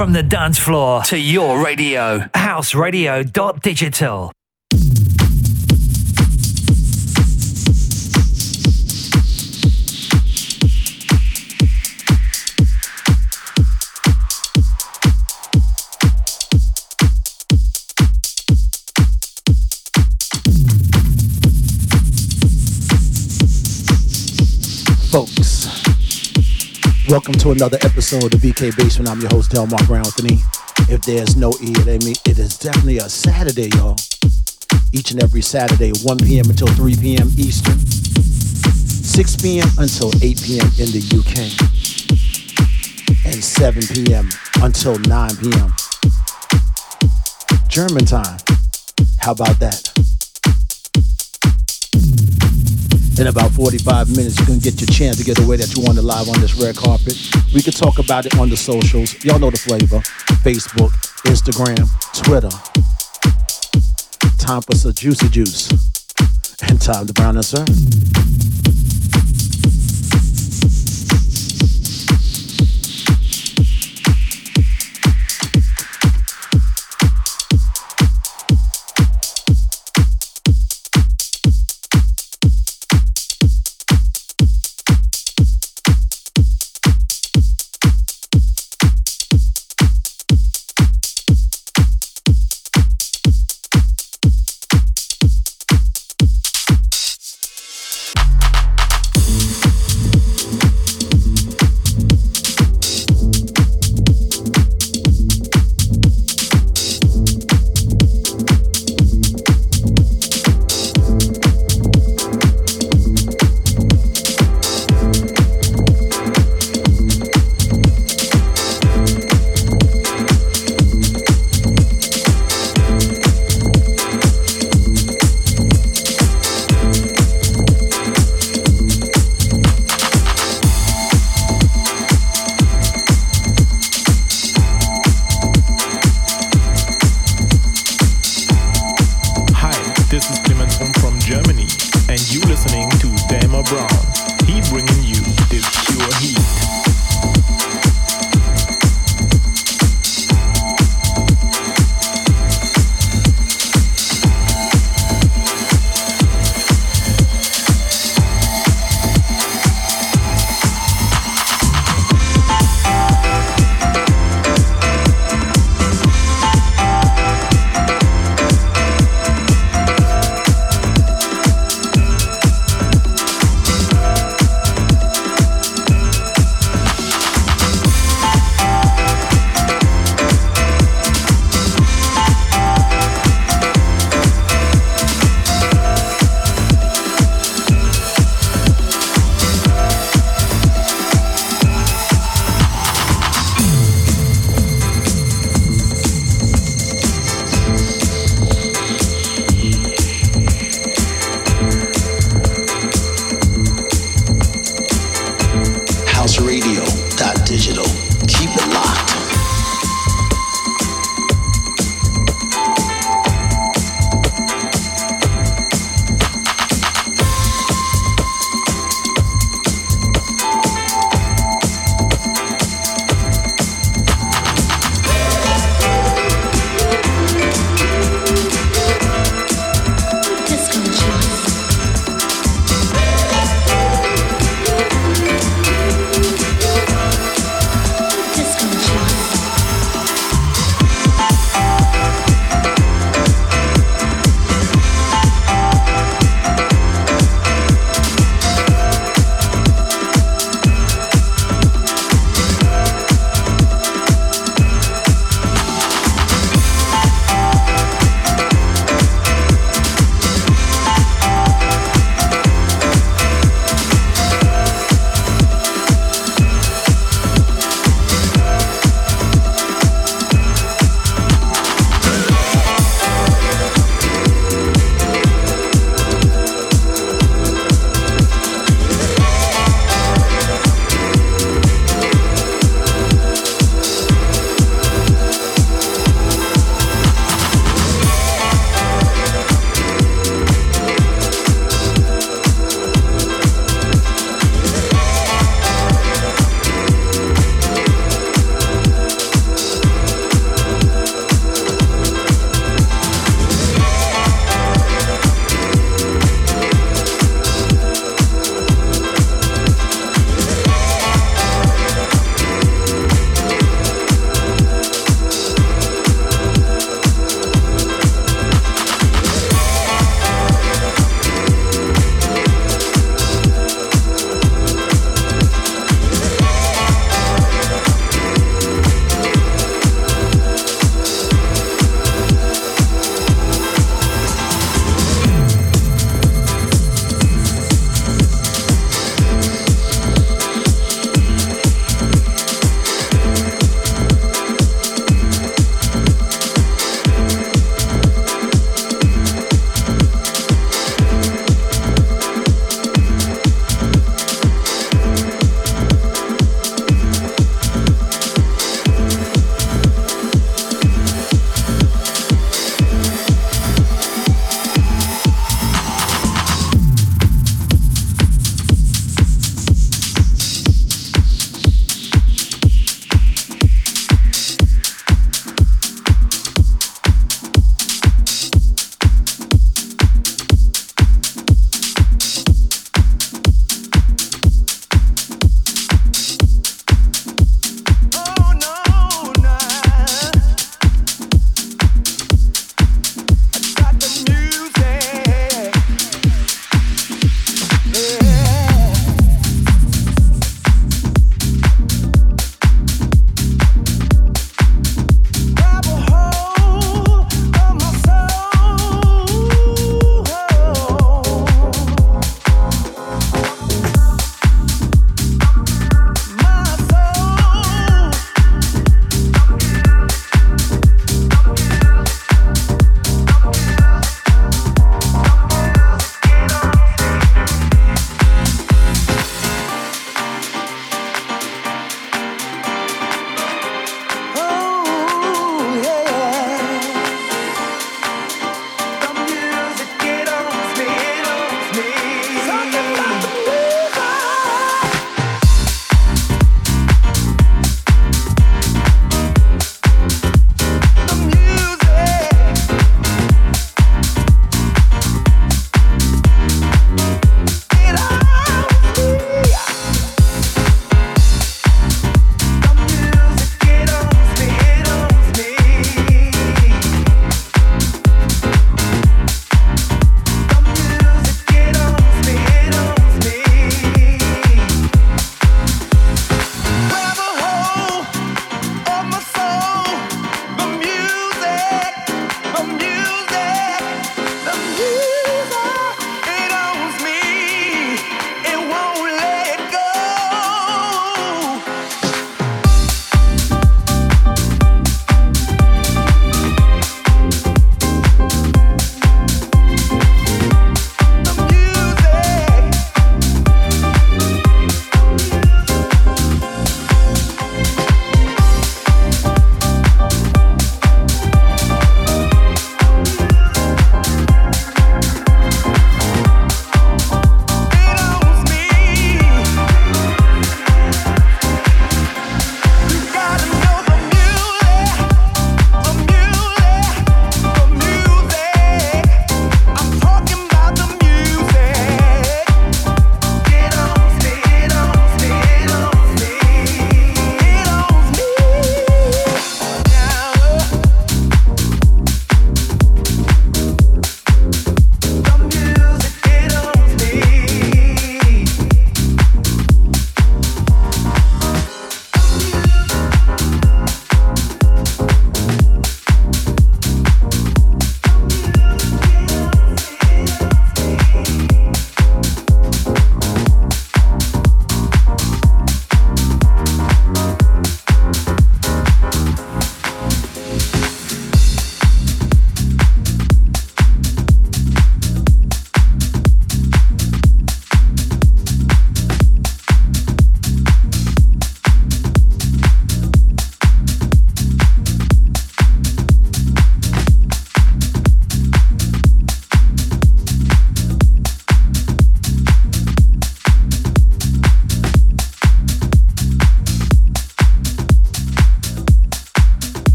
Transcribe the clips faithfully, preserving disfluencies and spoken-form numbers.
from the dance floor to your radio. house radio dot digital. Folks, welcome to another episode of B K Basement. I'm your host, Delmar Brownthony. If there's no E, it is definitely a Saturday, y'all. Each and every Saturday, one p.m. until three p.m. Eastern, six p.m. until eight p.m. in the U K, and seven p.m. until nine p.m. German time. How about that? In about forty-five minutes, you're going to get your chance to get the way that you want to live on this red carpet. We can talk about it on the socials. Y'all know the flavor. Facebook, Instagram, Twitter. Time for some juicy juice. And time to brown and serve.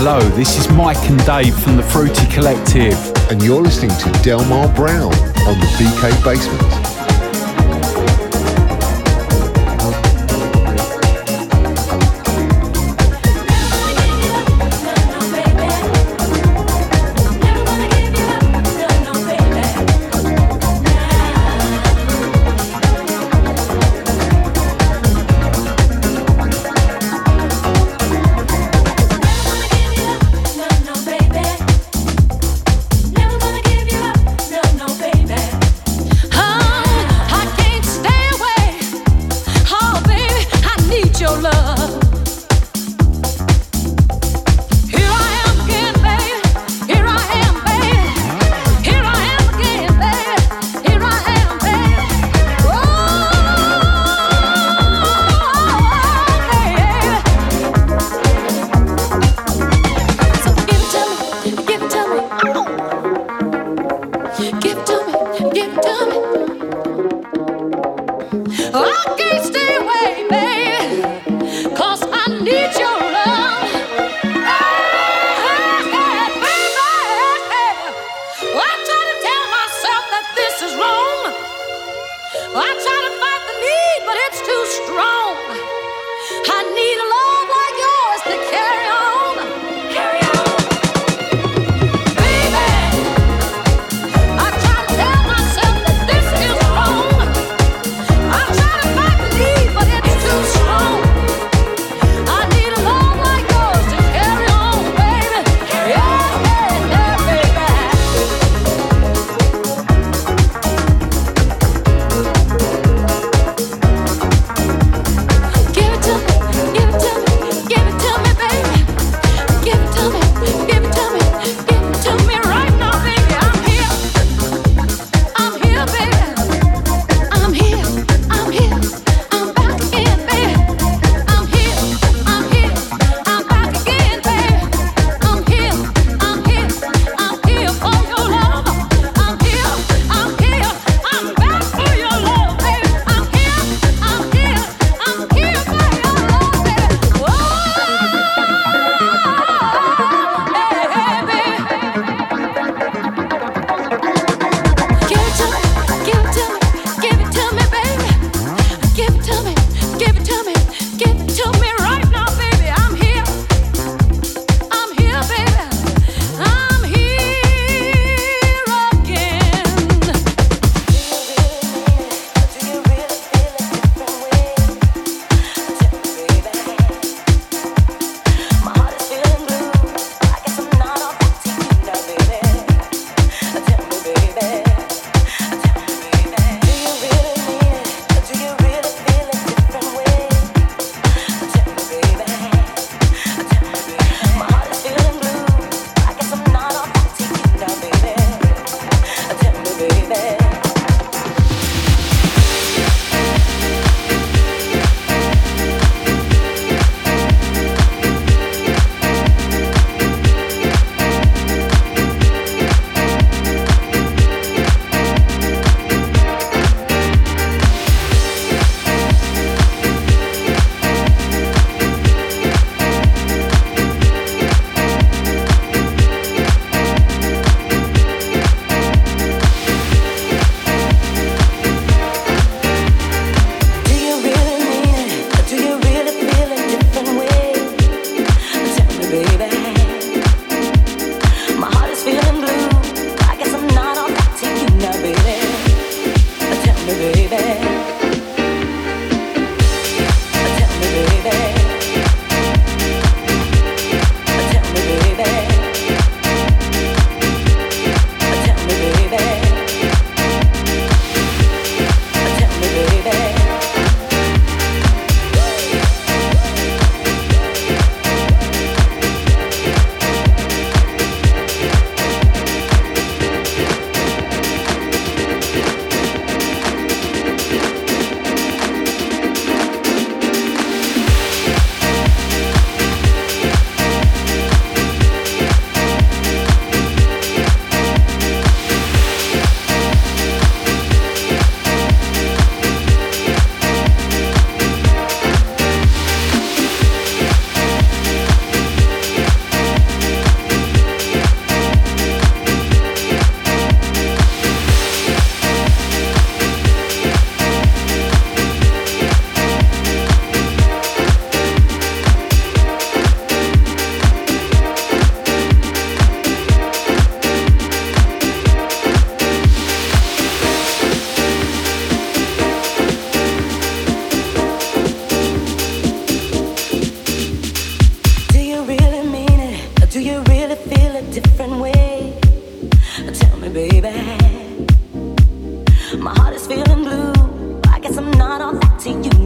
Hello, this is Mike and Dave from the Fruity Collective. And you're listening to Delmar Brown on the B K Basement.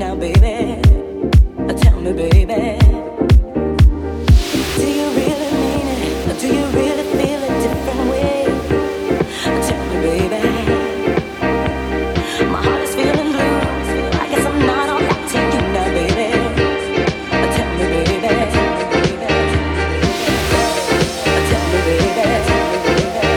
now, baby. Tell me, baby. Do you really mean it? Or do you really feel a different way? Tell me, baby. My heart is feeling blue. I guess I'm not all that taken now, baby. Tell me, baby. Tell me, baby. Tell me, baby. Tell me, baby. Tell me, baby.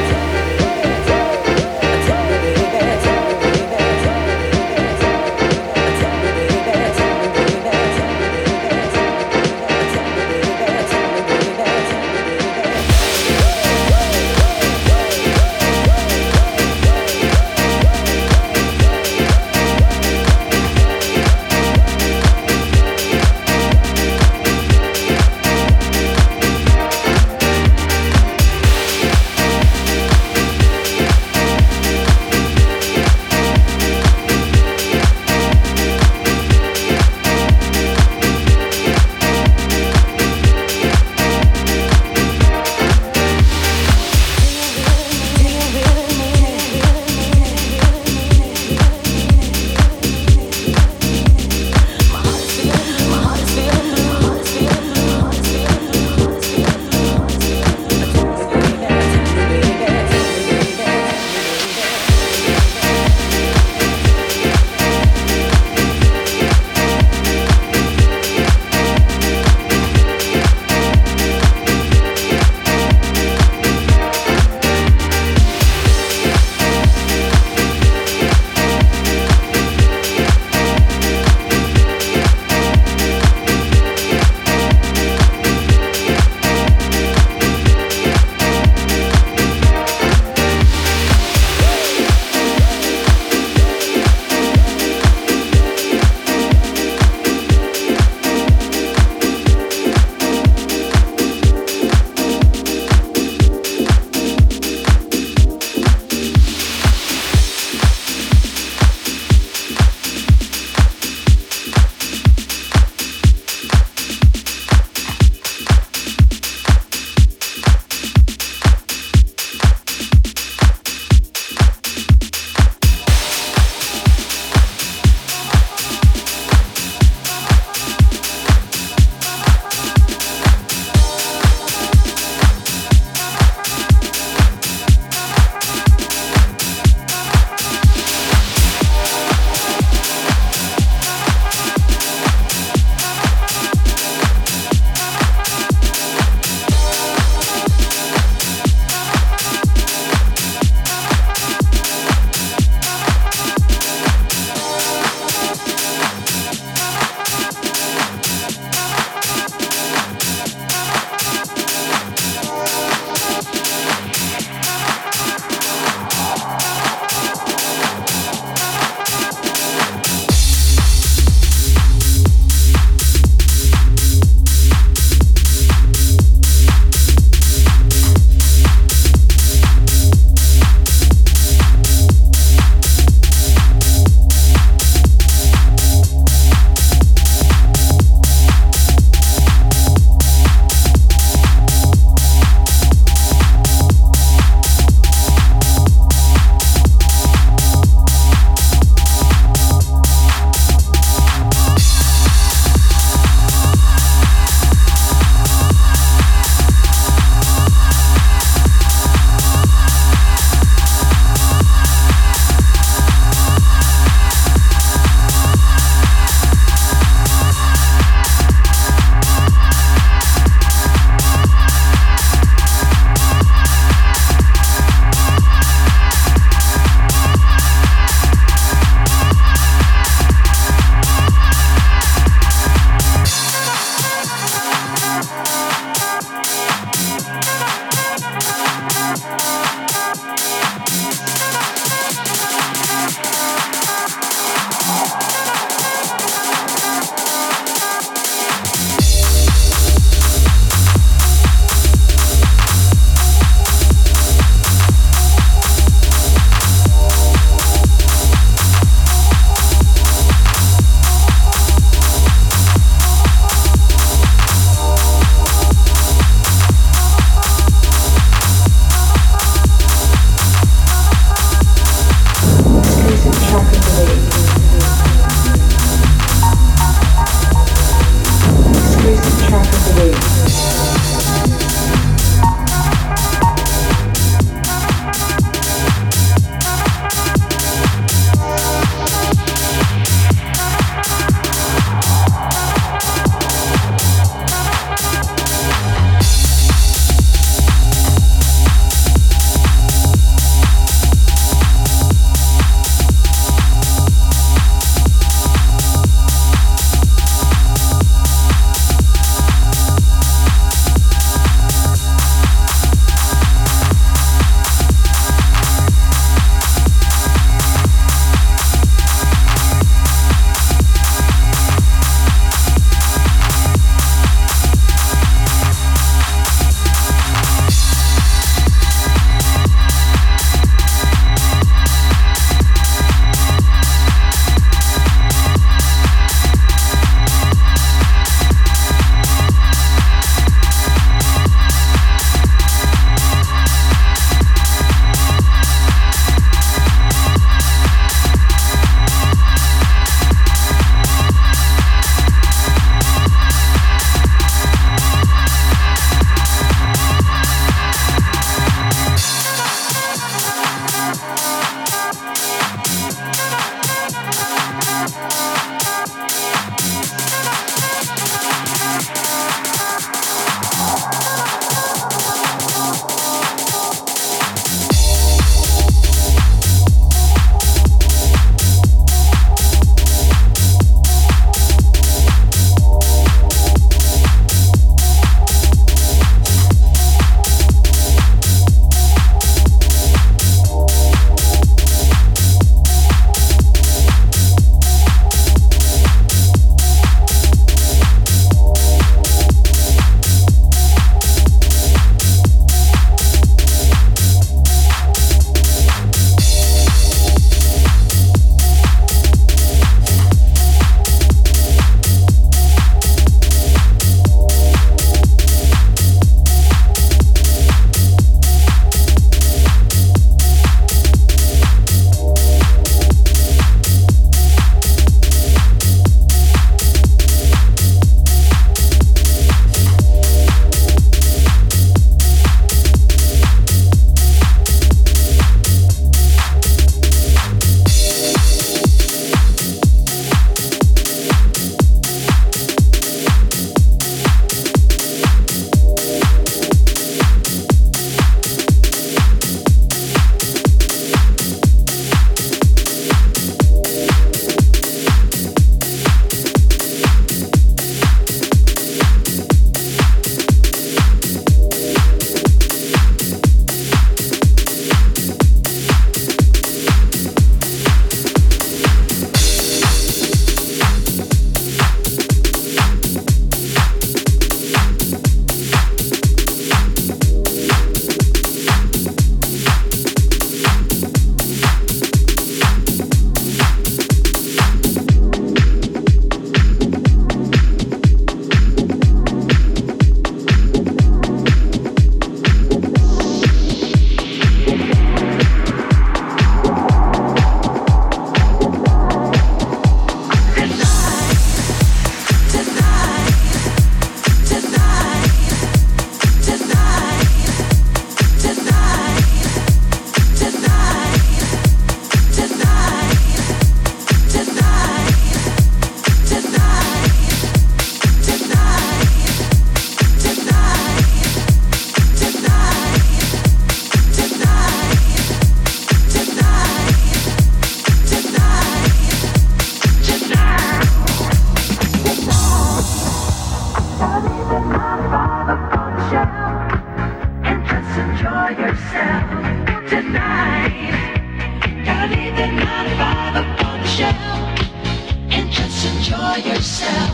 Yourself.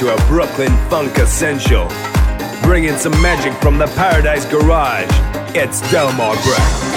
to a Brooklyn Funk Essential. Bringing some magic from the Paradise Garage, it's Delmar Brown.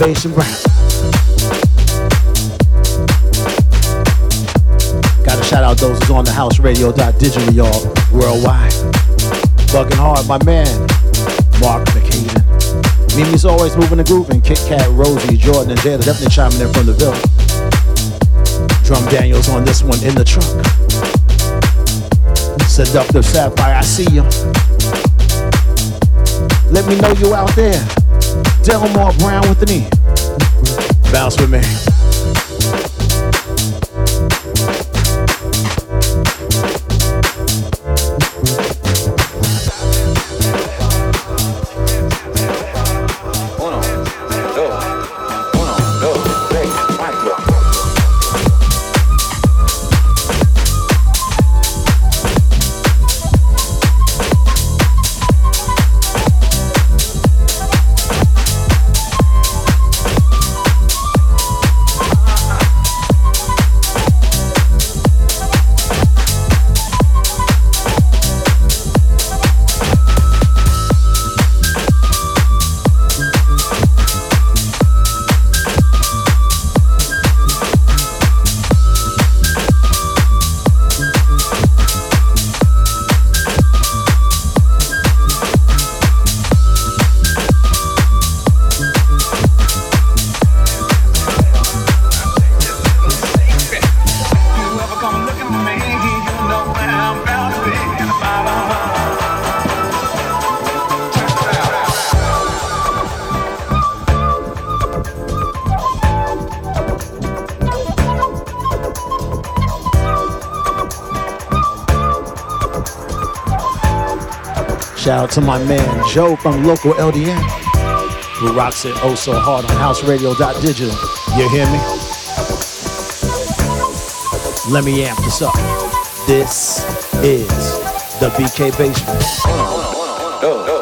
Basement round. Gotta shout out those who's on the house radio dot digital, y'all, worldwide. Bugging hard, my man, Mark McKeegan. Mimi's always moving and grooving. Kit Kat, Rosie, Jordan, and Jada definitely chiming in from the villa. Drum Daniels on this one in the trunk. Seductive Sapphire, I see you. Let me know you out there. Delmar Brownthony. Bounce with me. Shout out to my man Joe from Local L D N, who rocks it oh so hard on house radio dot digital. You hear me? Let me amp this up. This is the B K Basement. Oh, oh, oh.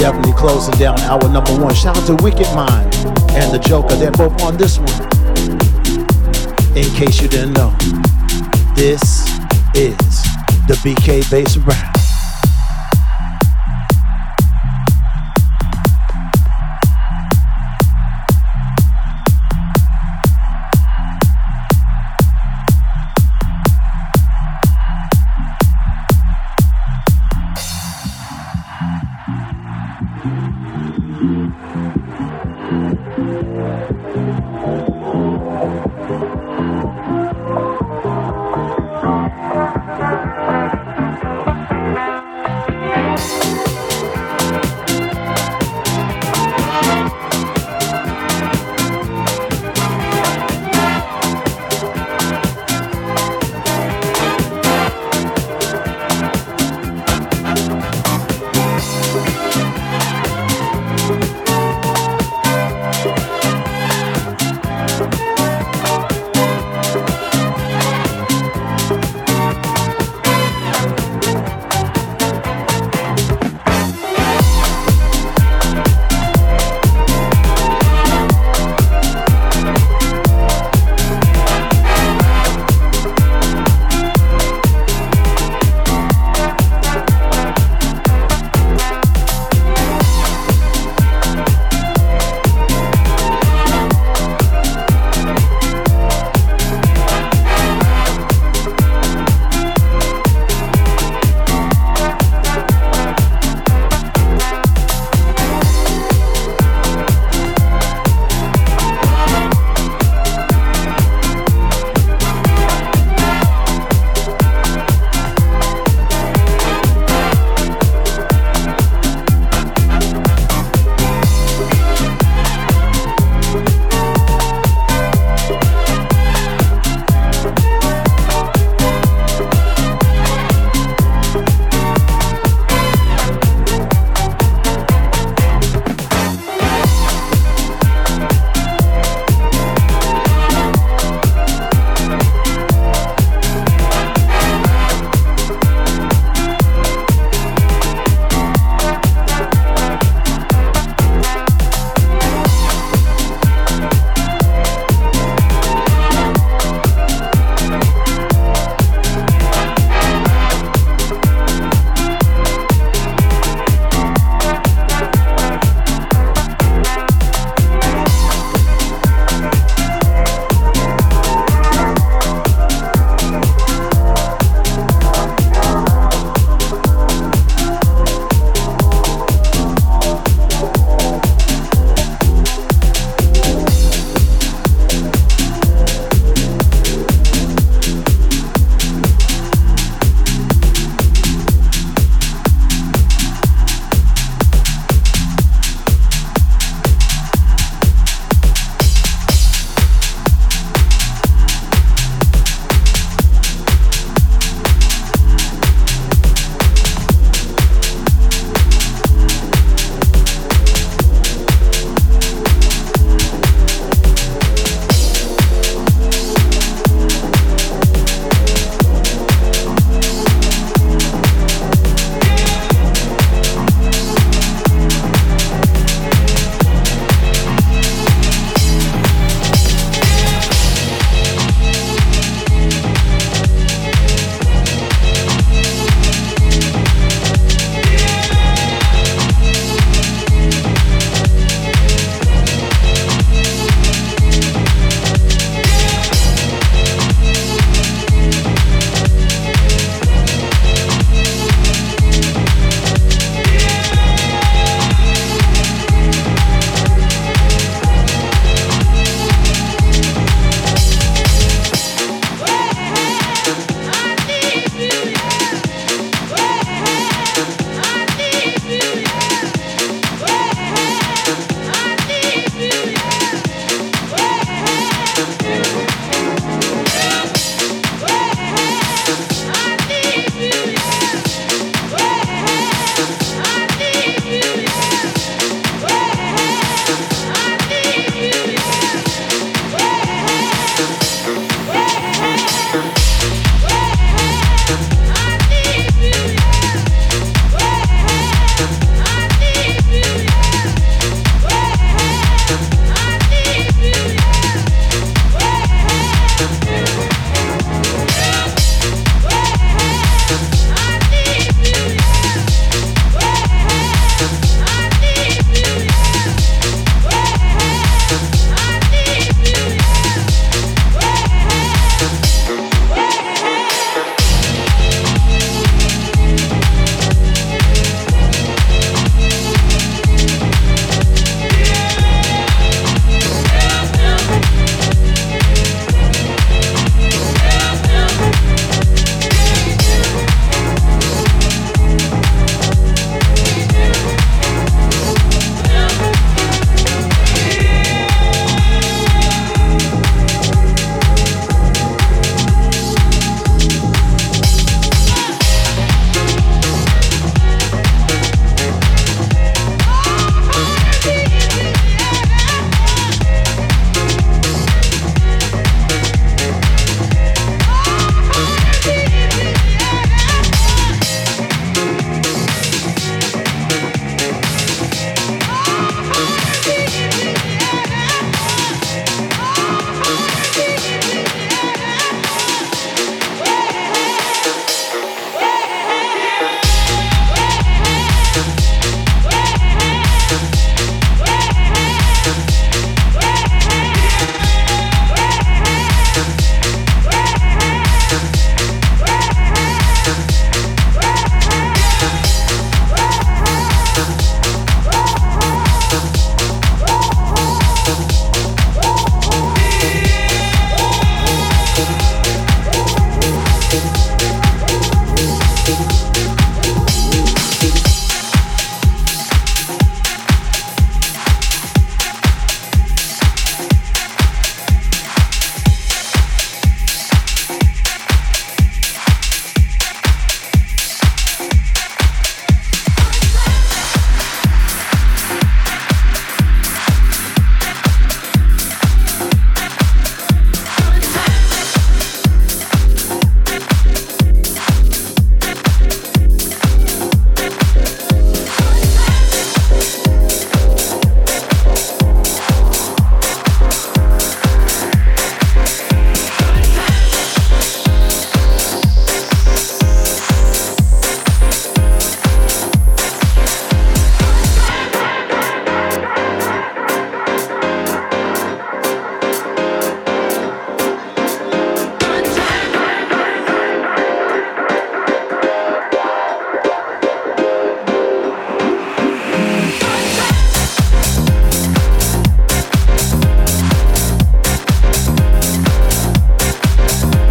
definitely closing down our number one. Shout out to Wicked Mind and the Joker. They're both on this one. In case you didn't know, this is the B K Basement Round.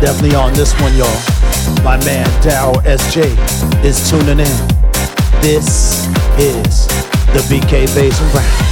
Definitely on this one, y'all. My man Darryl S J is tuning in. This is the B K Basement Round.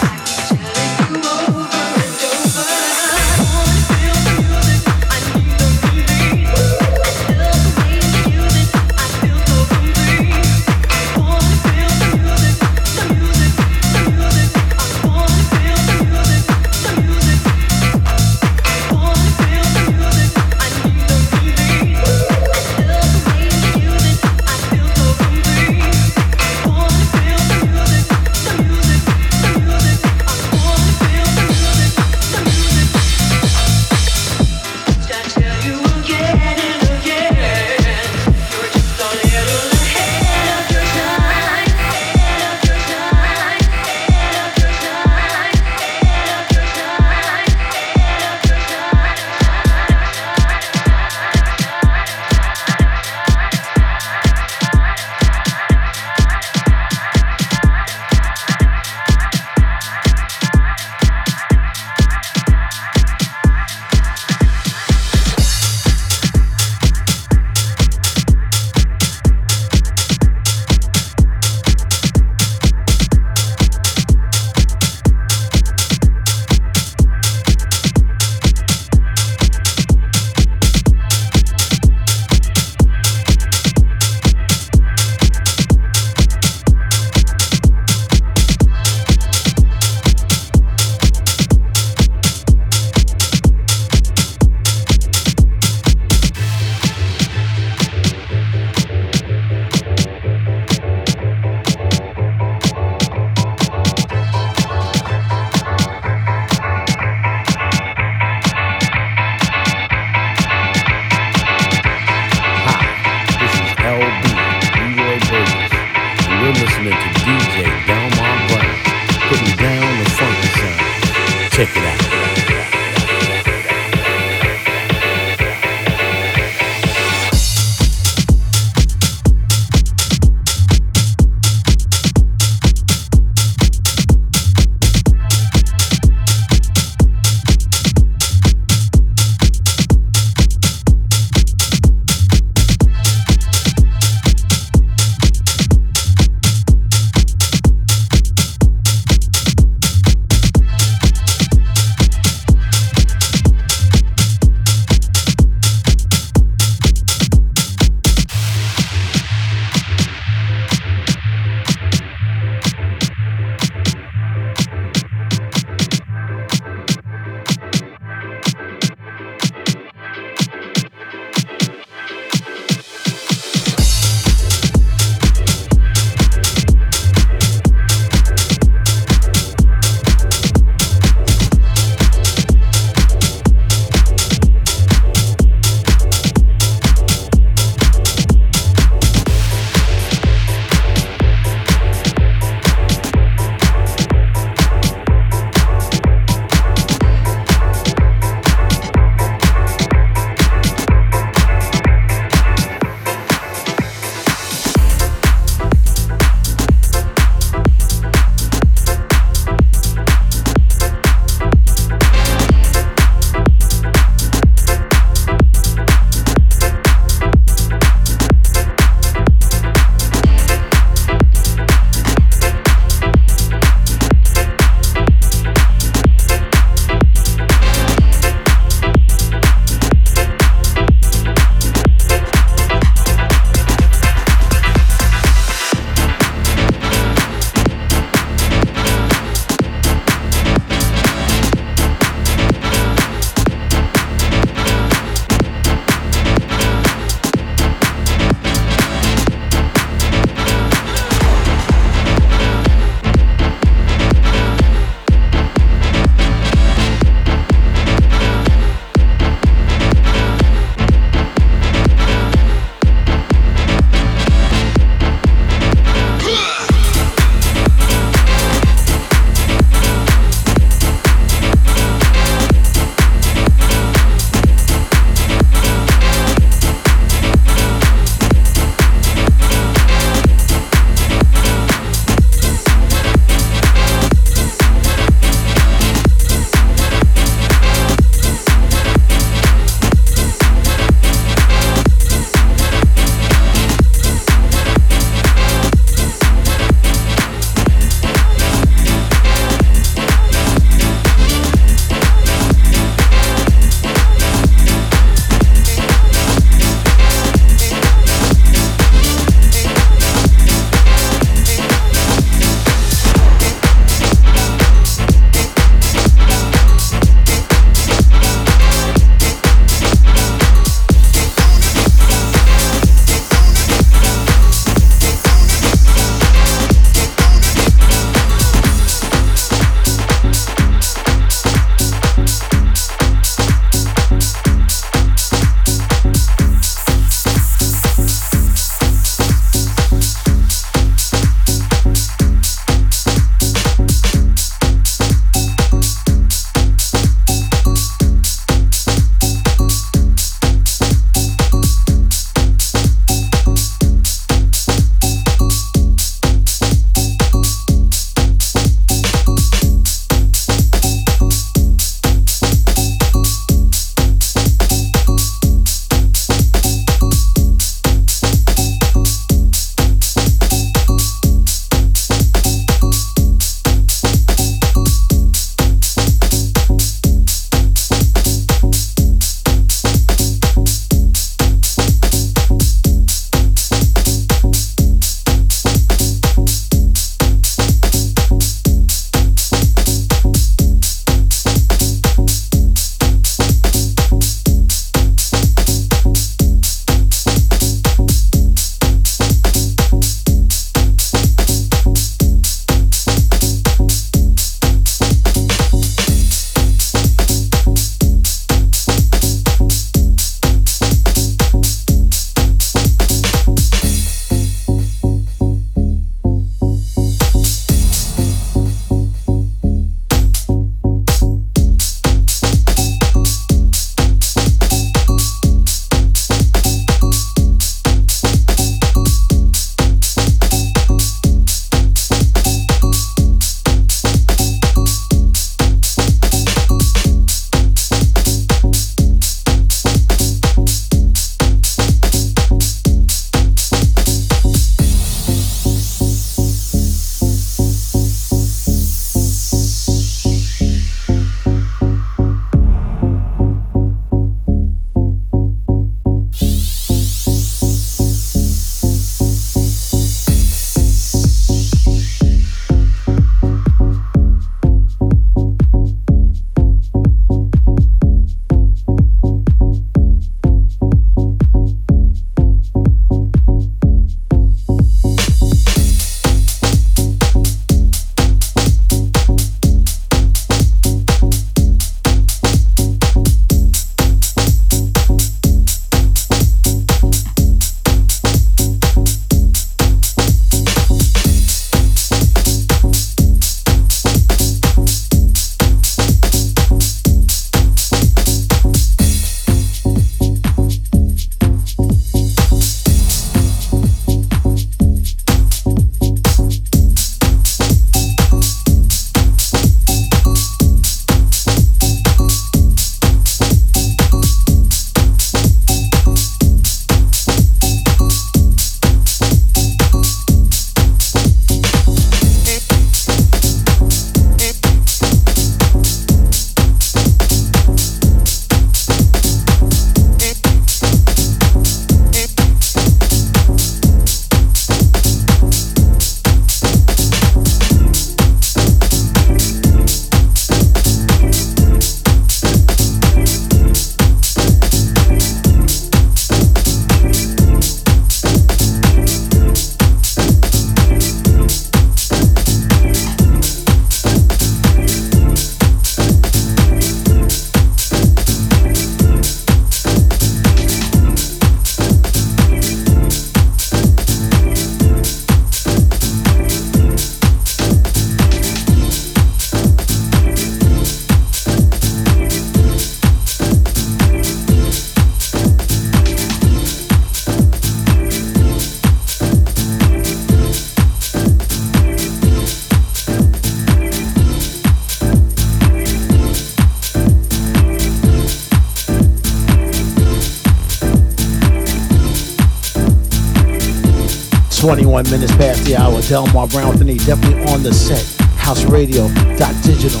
twenty-one minutes past the hour. Delmar Brownthony definitely on the set. house radio dot digital.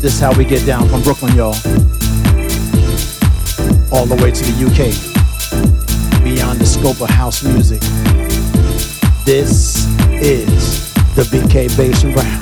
This is how we get down from Brooklyn, y'all. All the way to the U K. Beyond the scope of house music. This is the B K Basement Round.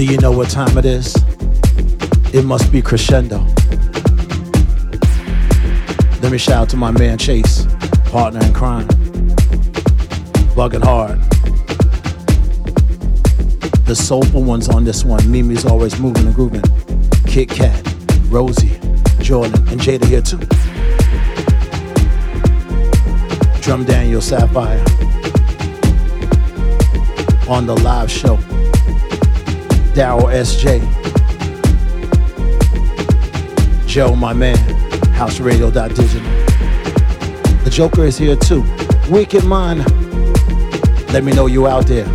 Do you know what time it is? It must be crescendo. Let me shout out to my man Chase, partner in crime. Bugging hard. The soulful ones on this one. Mimi's always moving and grooving. Kit Kat, Rosie, Jordan, and Jada here too. Drum Daniel Sapphire on the live show. Darryl S J, Joe, my man, house radio dot digital. The Joker is here too. Wicked Mind, let me know you out there.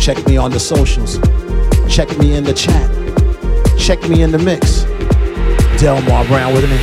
Check me on the socials. Check me in the chat. Check me in the mix. Delmar Brown with me.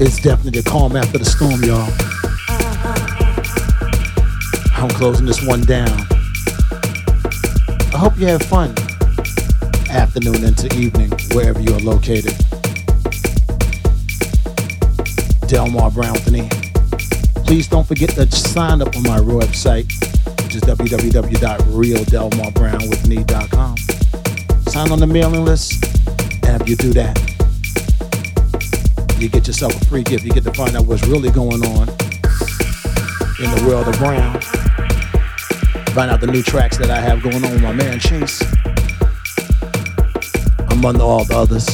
It's definitely the calm after the storm, y'all. I'm closing this one down. I hope you have fun. Afternoon into evening, wherever you are located. Delmar Brownthony. Please don't forget to sign up on my real website, which is w w w dot real delmar brown with me dot com. Sign on the mailing list, and if you do that, you get yourself a free gift. You get to find out what's really going on in the world of Brown. Find out the new tracks that I have going on with my man Chase, among all the others.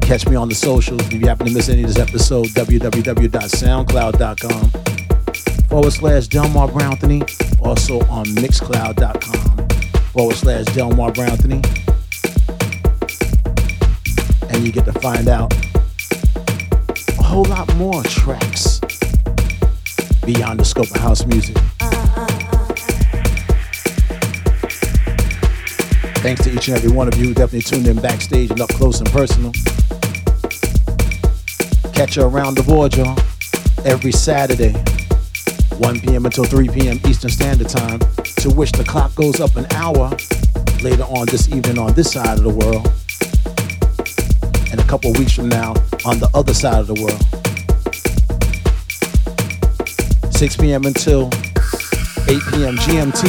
Catch me on the socials. If you happen to miss any of this episode, w w w dot soundcloud dot com forward slash Delmar Brownthony. Also on mixcloud dot com forward slash Delmar Brownthony. And you get to find out a whole lot more tracks beyond the scope of house music. Thanks to each and every one of you who definitely tuned in backstage and up close and personal. Catch you around the board, y'all, every Saturday, one p m until three p m Eastern Standard Time, to which the clock goes up an hour later on this evening on this side of the world, and a couple of weeks from now on the other side of the world. six p m until eight p m G M T.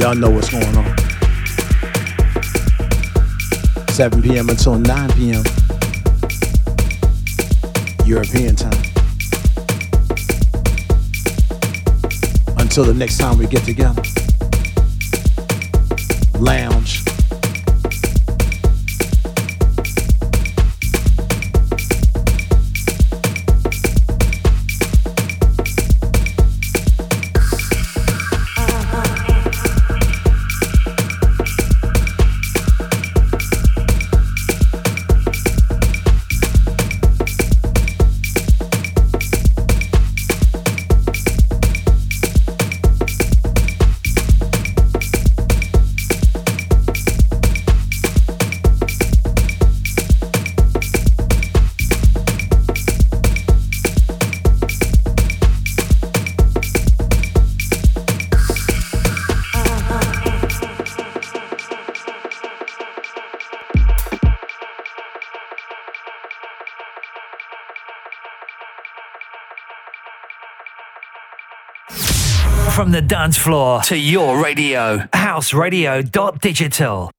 Y'all know what's going on. seven p m until nine p m European time. Until the next time we get together. Lounge. From the dance floor to your radio, house radio dot digital.